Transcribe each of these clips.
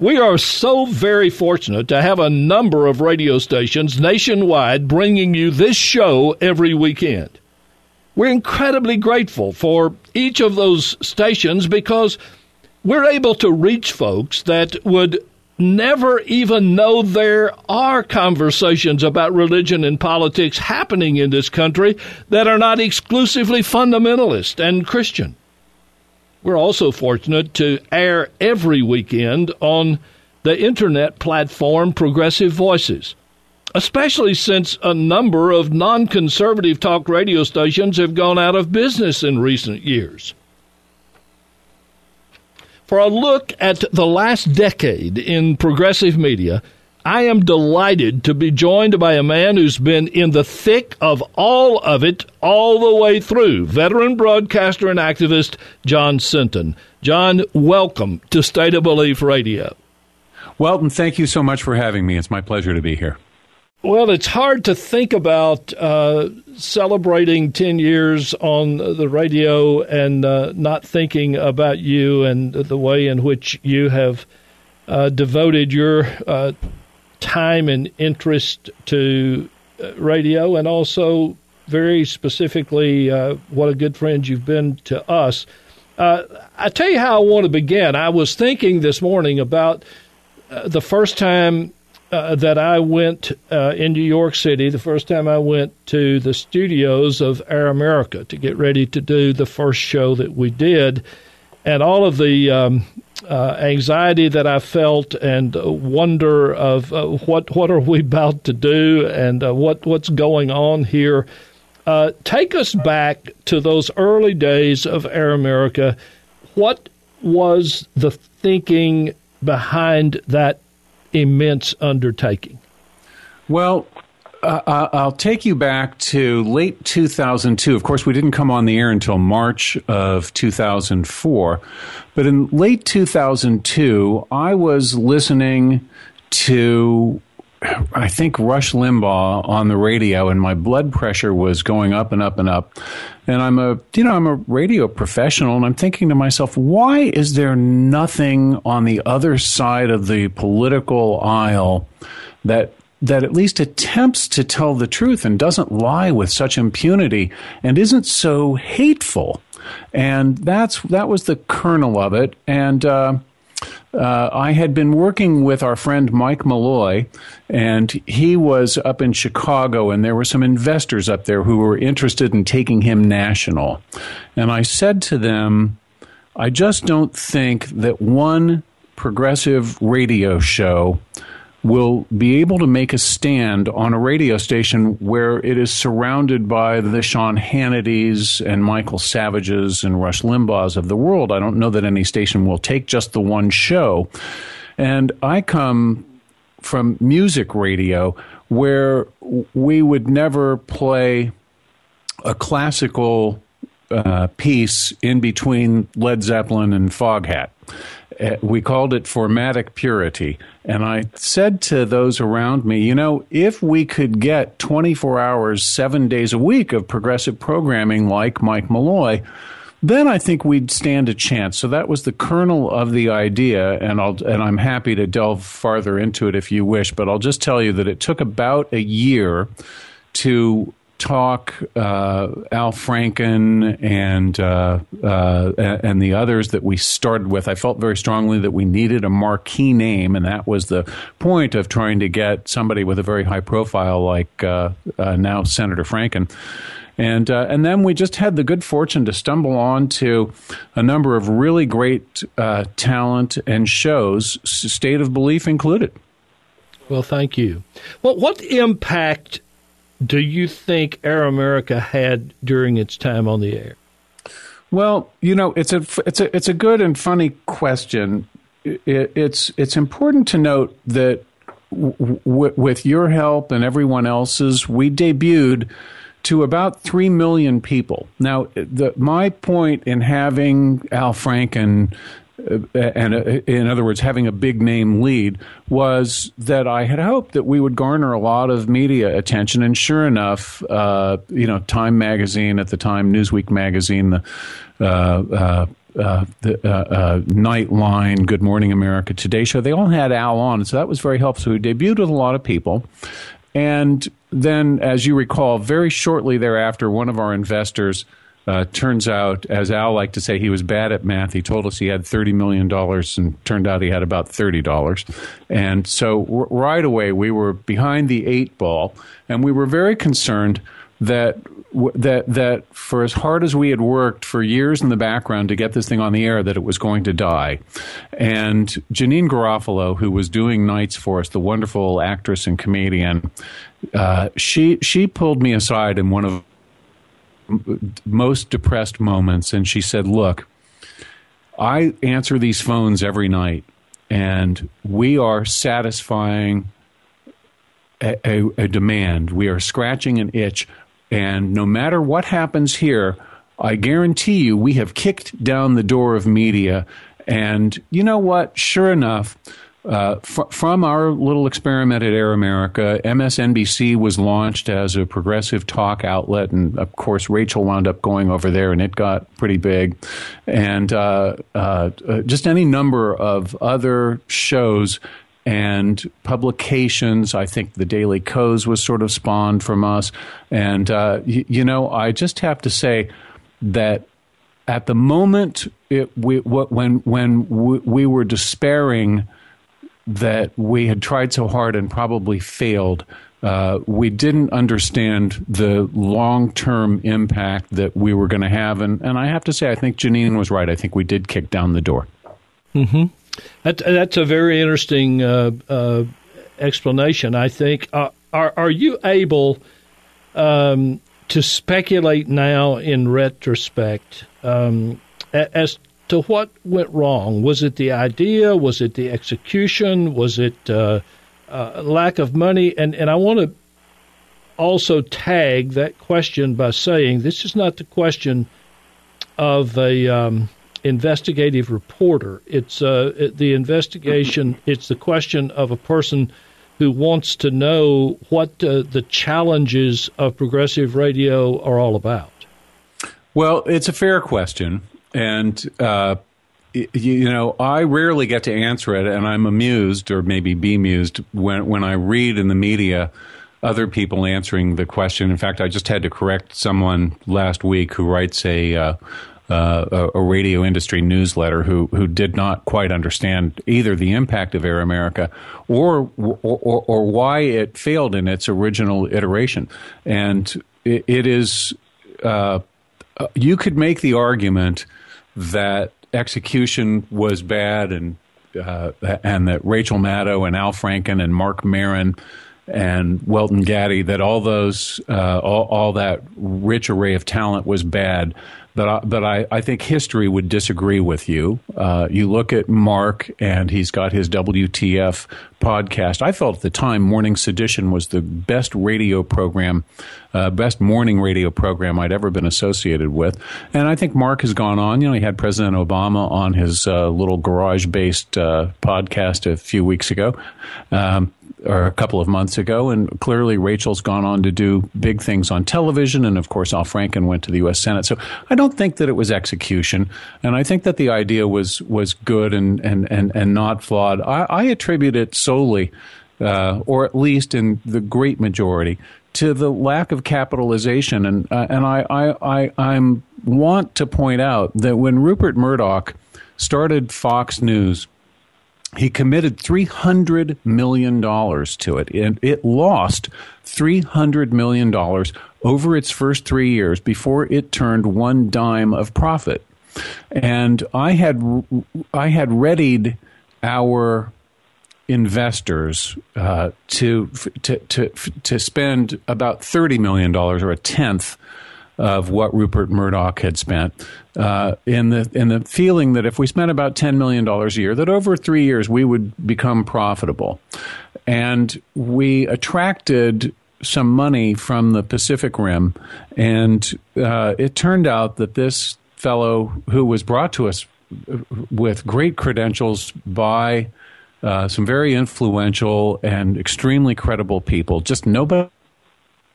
We are so very fortunate to have a number of radio stations nationwide bringing you this show every weekend. We're incredibly grateful for each of those stations because we're able to reach folks that would never even know there are conversations about religion and politics happening in this country that are not exclusively fundamentalist and Christian. We're also fortunate to air every weekend on the internet platform Progressive Voices, especially since a number of non-conservative talk radio stations have gone out of business in recent years. For a look at the last decade in progressive media, I am delighted to be joined by a man who's been in the thick of all of it all the way through, veteran broadcaster and activist Jon Sinton. Jon, welcome to State of Belief Radio. Welton, thank you so much for having me. It's my pleasure to be here. Well, it's hard to think about celebrating 10 years on the radio and not thinking about you and the way in which you have devoted your time and interest to radio, and also very specifically what a good friend you've been to us. I tell you how I want to begin. I was thinking this morning about the first time that I went in New York City, the first time I went to the studios of Air America to get ready to do the first show that we did, and all of the anxiety that I felt and wonder of what are we about to do and what's going on here. Take us back to those early days of Air America. What was the thinking behind that immense undertaking? Well, I'll take you back to late 2002. Of course, we didn't come on the air until March of 2004. But in late 2002, I was listening to, I think, Rush Limbaugh on the radio, and my blood pressure was going up and up and up. And I'm a radio professional, and I'm thinking to myself, why is there nothing on the other side of the political aisle that at least attempts to tell the truth and doesn't lie with such impunity and isn't so hateful? And that was the kernel of it. And I had been working with our friend Mike Malloy, and he was up in Chicago, and there were some investors up there who were interested in taking him national. And I said to them, I just don't think that one progressive radio show will be able to make a stand on a radio station where it is surrounded by the Sean Hannity's and Michael Savage's and Rush Limbaugh's of the world. I don't know that any station will take just the one show. And I come from music radio, where we would never play a classical piece in between Led Zeppelin and Foghat. We called it formatic purity. And I said to those around me, you know, if we could get 24 hours, 7 days a week of progressive programming like Mike Malloy, then I think we'd stand a chance. So that was the kernel of the idea, and I'm happy to delve farther into it if you wish, but I'll just tell you that it took about a year to talk Al Franken and the others that we started with. I felt very strongly that we needed a marquee name, and that was the point of trying to get somebody with a very high profile like now Senator Franken. And then we just had the good fortune to stumble on to a number of really great talent and shows, State of Belief included. Well, thank you. Well, what impact do you think Air America had during its time on the air? Well, you know, it's a good and funny question. It's important to note that with your help and everyone else's, we debuted to about 3 million people. Now, my point in having Al Franken, and in other words, having a big name lead, was that I had hoped that we would garner a lot of media attention. And sure enough, Time magazine at the time, Newsweek magazine, the Nightline, Good Morning America, Today Show. They all had Al on, so that was very helpful. So he debuted with a lot of people. And then, as you recall, very shortly thereafter, one of our investors, turns out, as Al liked to say, he was bad at math. He told us he had $30 million and turned out he had about $30. And so right away, we were behind the eight ball, and we were very concerned that for as hard as we had worked for years in the background to get this thing on the air, that it was going to die. And Janine Garofalo, who was doing nights for us, the wonderful actress and comedian, she pulled me aside in one of most depressed moments, and she said, look, I answer these phones every night, and we are satisfying a demand. We are scratching an itch, and no matter what happens here, I guarantee you we have kicked down the door of media. And you know what? Sure enough, from our little experiment at Air America, MSNBC was launched as a progressive talk outlet. And, of course, Rachel wound up going over there, and it got pretty big. And just any number of other shows and publications. I think the Daily Kos was sort of spawned from us. And, I just have to say that at the moment when we were despairing that we had tried so hard and probably failed, we didn't understand the long-term impact that we were going to have. And I have to say, I think Janine was right. I think we did kick down the door. Mm-hmm. That's a very interesting explanation, I think. Are you able to speculate now in retrospect as to what went wrong? Was it the idea? Was it the execution? Was it lack of money? And I want to also tag that question by saying this is not the question of a investigative reporter. It's the investigation. It's the question of a person who wants to know what the challenges of progressive radio are all about. Well, it's a fair question. And, I rarely get to answer it, and I'm amused or maybe bemused when I read in the media other people answering the question. In fact, I just had to correct someone last week who writes a radio industry newsletter who did not quite understand either the impact of Air America or why it failed in its original iteration. And it is you could make the argument that execution was bad and that Rachel Maddow and Al Franken and Mark Maron and Welton Gaddy, that all those all that rich array of talent was bad. But I think history would disagree with you. You look at Mark, and he's got his WTF podcast. I felt at the time Morning Sedition was the best radio program, best morning radio program I'd ever been associated with. And I think Mark has gone on. You know, he had President Obama on his little garage-based podcast a few weeks ago. Or a couple of months ago, and clearly Rachel's gone on to do big things on television, and of course Al Franken went to the U.S. Senate. So I don't think that it was execution, and I think that the idea was good and not flawed. I attribute it solely, or at least in the great majority, to the lack of capitalization. And I want to point out that when Rupert Murdoch started Fox News, he committed $300 million to it, and it lost $300 million over its first 3 years before it turned one dime of profit. And I had readied our investors to spend about $30 million, or a tenth of what Rupert Murdoch had spent, in the feeling that if we spent about $10 million a year, that over 3 years we would become profitable. And we attracted some money from the Pacific Rim, and it turned out that this fellow, who was brought to us with great credentials by some very influential and extremely credible people, just nobody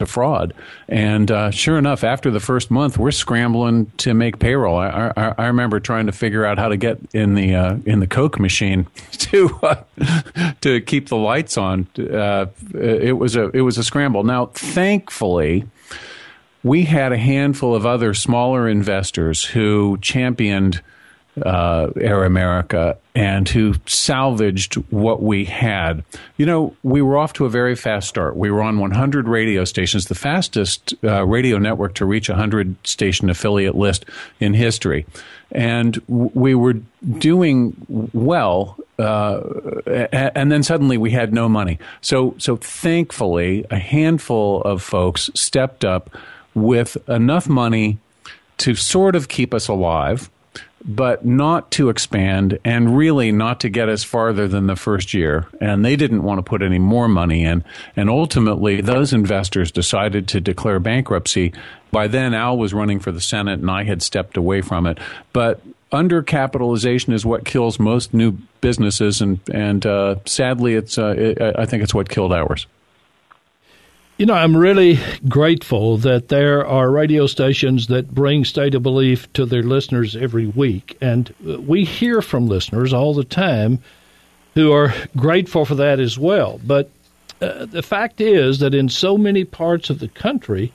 to fraud. And sure enough, after the first month, we're scrambling to make payroll. I remember trying to figure out how to get in the Coke machine to keep the lights on. It was a scramble. Now, thankfully, we had a handful of other smaller investors who championed Air America and who salvaged what we had. You know, we were off to a very fast start. We were on 100 radio stations, the fastest radio network to reach a 100 station affiliate list in history. And we were doing well, and then suddenly we had no money. So thankfully, a handful of folks stepped up with enough money to sort of keep us alive, but not to expand and really not to get us farther than the first year. And they didn't want to put any more money in. And ultimately, those investors decided to declare bankruptcy. By then, Al was running for the Senate and I had stepped away from it. But undercapitalization is what kills most new businesses. And sadly, I think it's what killed ours. You know, I'm really grateful that there are radio stations that bring State of Belief to their listeners every week. And we hear from listeners all the time who are grateful for that as well. But the fact is that in so many parts of the country,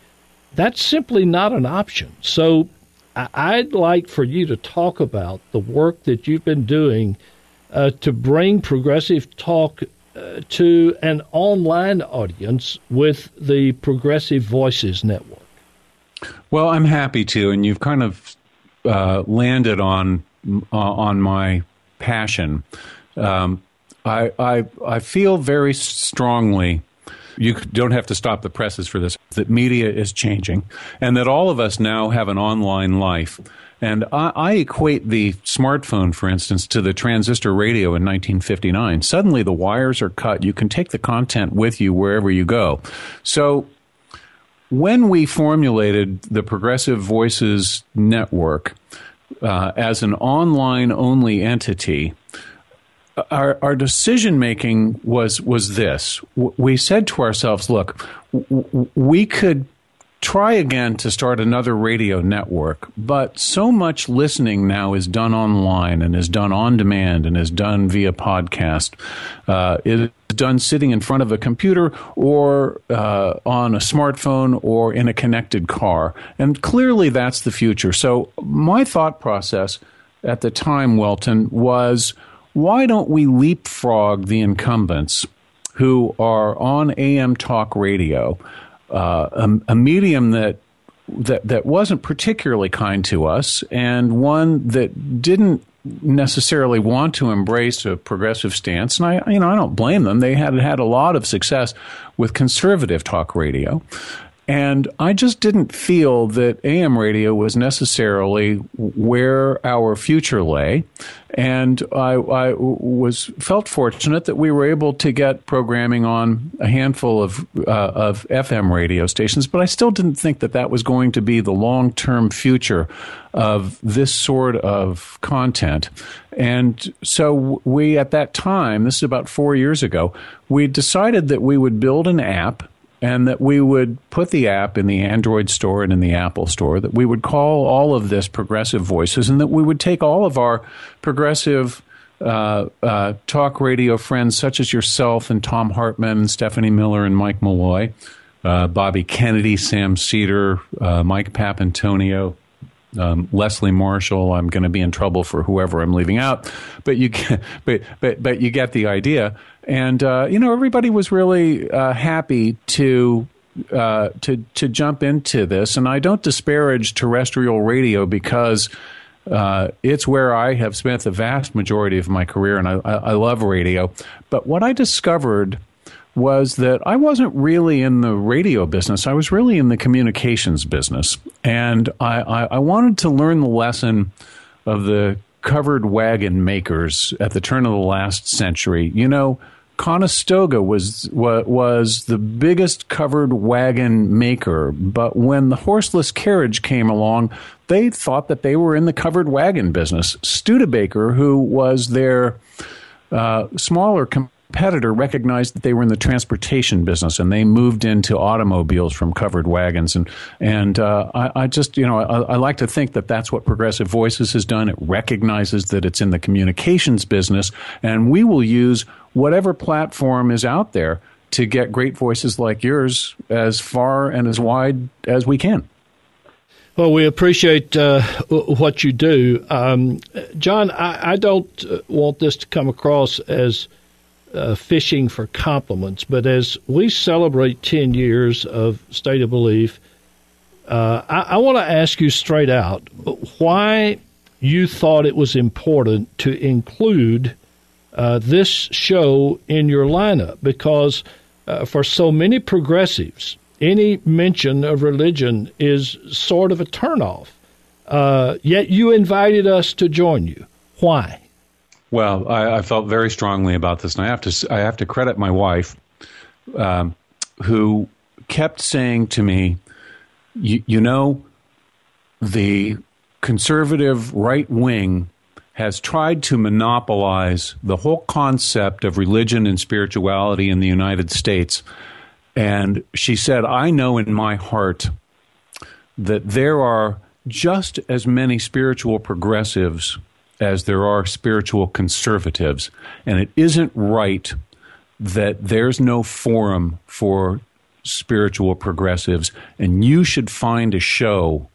that's simply not an option. So I'd like for you to talk about the work that you've been doing to bring progressive talk to an online audience with the Progressive Voices Network. Well, I'm happy to, and you've kind of landed on my passion. I feel very strongly. You don't have to stop the presses for this, that media is changing and that all of us now have an online life. And I equate the smartphone, for instance, to the transistor radio in 1959. Suddenly the wires are cut. You can take the content with you wherever you go. So when we formulated the Progressive Voices Network as an online-only entity, Our decision-making was this. We said to ourselves, look, we could try again to start another radio network, but so much listening now is done online and is done on demand and is done via podcast. It is done sitting in front of a computer or on a smartphone or in a connected car. And clearly that's the future. So my thought process at the time, Welton, was, why don't we leapfrog the incumbents who are on AM talk radio, a medium that wasn't particularly kind to us and one that didn't necessarily want to embrace a progressive stance. And I don't blame them. They had a lot of success with conservative talk radio. And I just didn't feel that AM radio was necessarily where our future lay. And I felt fortunate that we were able to get programming on a handful of FM radio stations. But I still didn't think that was going to be the long-term future of this sort of content. And so we, at that time, this is about 4 years ago, we decided that we would build an app and that we would put the app in the Android store and in the Apple store, that we would call all of this Progressive Voices, and that we would take all of our progressive talk radio friends such as yourself and Tom Hartmann and Stephanie Miller and Mike Malloy, Bobby Kennedy, Sam Seder, Mike Papantonio, Leslie Marshall. I'm going to be in trouble for whoever I'm leaving out, but you get the idea. And everybody was really happy to jump into this. And I don't disparage terrestrial radio because it's where I have spent the vast majority of my career, and I love radio. But what I discovered was that I wasn't really in the radio business. I was really in the communications business. And I wanted to learn the lesson of the covered wagon makers at the turn of the last century. You know, Conestoga was the biggest covered wagon maker, but when the horseless carriage came along, they thought that they were in the covered wagon business. Studebaker, who was their smaller competitor recognized that they were in the transportation business, and they moved into automobiles from covered wagons. And I like to think that that's what Progressive Voices has done. It recognizes that it's in the communications business, and we will use whatever platform is out there to get great voices like yours as far and as wide as we can. Well, we appreciate what you do. John, I don't want this to come across as fishing for compliments, but as we celebrate 10 years of State of Belief, I want to ask you straight out why you thought it was important to include this show in your lineup, because for so many progressives, any mention of religion is sort of a turnoff. Yet you invited us to join you. Why? Well, I felt very strongly about this, and I have to credit my wife, who kept saying to me, "You know, the conservative right wing has tried to monopolize the whole concept of religion and spirituality in the United States." And she said, I know in my heart that there are just as many spiritual progressives as there are spiritual conservatives. And it isn't right that there's no forum for spiritual progressives. And you should find a show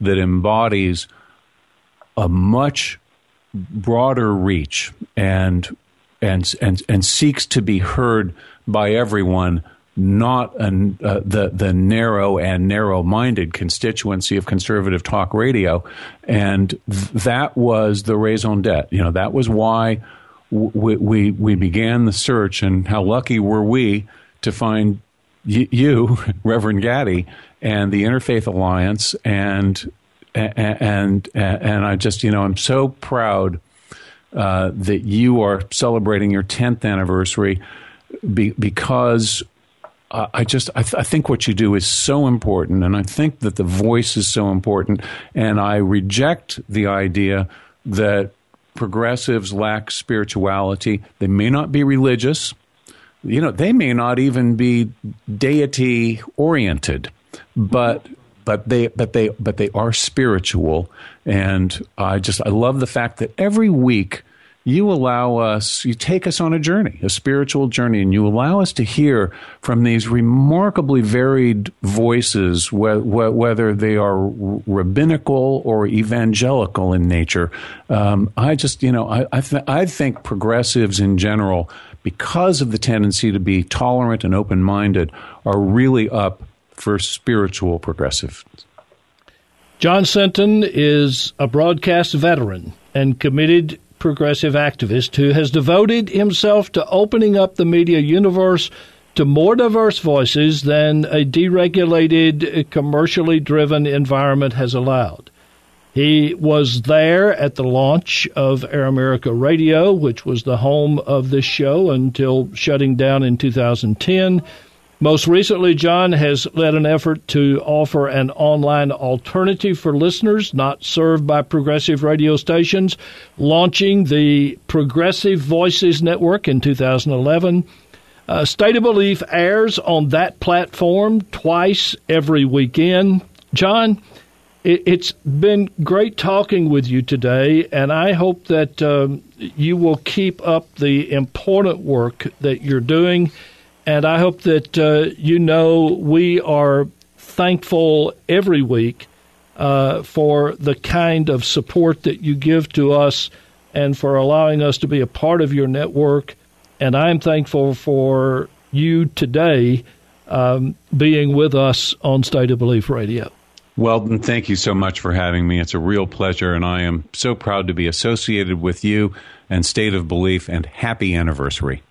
that embodies a much broader reach and seeks to be heard by everyone, not the narrow and narrow-minded constituency of conservative talk radio. And that was the raison d'etre. You know, that was why we began the search, and how lucky were we to find you, Reverend Gaddy, and the Interfaith Alliance. And I just, you know, I'm so proud that you are celebrating your 10th anniversary because... I think what you do is so important, and I think that the voice is so important, and I reject the idea that progressives lack spirituality. They may not be religious. You know, they may not even be deity-oriented, but they are spiritual, and I love the fact that every week you take us on a journey, a spiritual journey, and you allow us to hear from these remarkably varied voices, whether they are rabbinical or evangelical in nature. I think progressives in general, because of the tendency to be tolerant and open-minded, are really up for spiritual progressives. Jon Sinton is a broadcast veteran and committed progressive activist who has devoted himself to opening up the media universe to more diverse voices than a deregulated, commercially driven environment has allowed. He was there at the launch of Air America Radio, which was the home of this show until shutting down in 2010. Most recently, John has led an effort to offer an online alternative for listeners not served by progressive radio stations, launching the Progressive Voices Network in 2011. State of Belief airs on that platform twice every weekend. John, it's been great talking with you today, and I hope that you will keep up the important work that you're doing. And I hope that you know we are thankful every week for the kind of support that you give to us and for allowing us to be a part of your network. And I'm thankful for you today being with us on State of Belief Radio. Well, thank you so much for having me. It's a real pleasure, and I am so proud to be associated with you and State of Belief, and happy anniversary.